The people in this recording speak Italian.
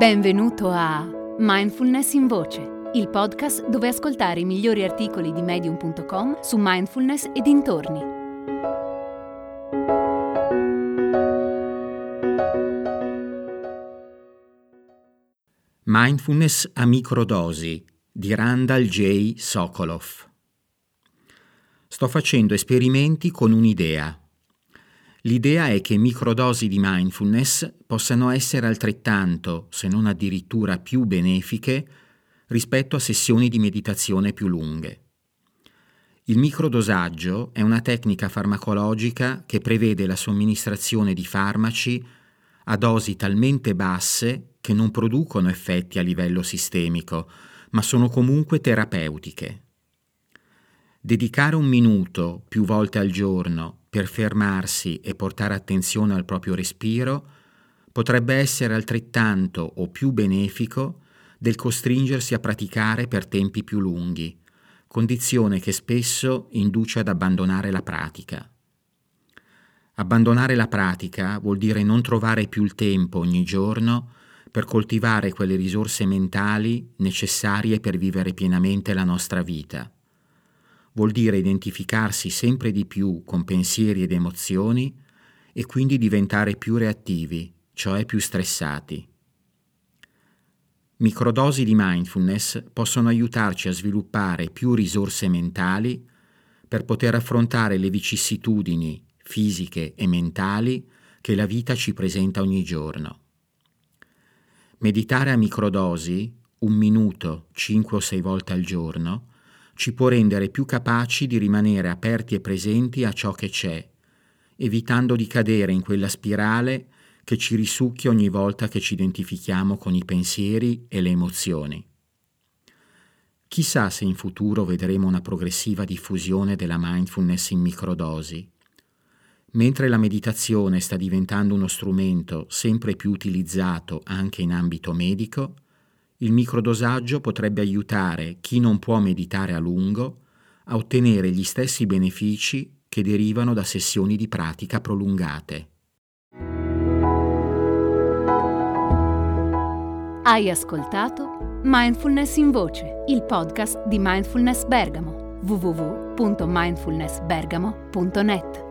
Benvenuto a Mindfulness in Voce, il podcast dove ascoltare i migliori articoli di medium.com su mindfulness e dintorni. Mindfulness a microdosi di Randall Jay Sokoloff. Sto facendo esperimenti con un'idea. L'idea è che microdosi di mindfulness possano essere altrettanto, se non addirittura più benefiche, rispetto a sessioni di meditazione più lunghe. Il microdosaggio è una tecnica farmacologica che prevede la somministrazione di farmaci a dosi talmente basse che non producono effetti a livello sistemico, ma sono comunque terapeutiche. Dedicare un minuto più volte al giorno per fermarsi e portare attenzione al proprio respiro potrebbe essere altrettanto o più benefico del costringersi a praticare per tempi più lunghi, condizione che spesso induce ad abbandonare la pratica. Abbandonare la pratica vuol dire non trovare più il tempo ogni giorno per coltivare quelle risorse mentali necessarie per vivere pienamente la nostra vita. Vuol dire identificarsi sempre di più con pensieri ed emozioni e quindi diventare più reattivi, cioè più stressati. Microdosi di mindfulness possono aiutarci a sviluppare più risorse mentali per poter affrontare le vicissitudini fisiche e mentali che la vita ci presenta ogni giorno. Meditare a microdosi, un minuto, 5 o 6 volte al giorno, ci può rendere più capaci di rimanere aperti e presenti a ciò che c'è, evitando di cadere in quella spirale che ci risucchia ogni volta che ci identifichiamo con i pensieri e le emozioni. Chissà se in futuro vedremo una progressiva diffusione della mindfulness in microdosi. Mentre la meditazione sta diventando uno strumento sempre più utilizzato anche in ambito medico, il microdosaggio potrebbe aiutare chi non può meditare a lungo a ottenere gli stessi benefici che derivano da sessioni di pratica prolungate. Hai ascoltato Mindfulness in Voce, il podcast di Mindfulness Bergamo, www.mindfulnessbergamo.net.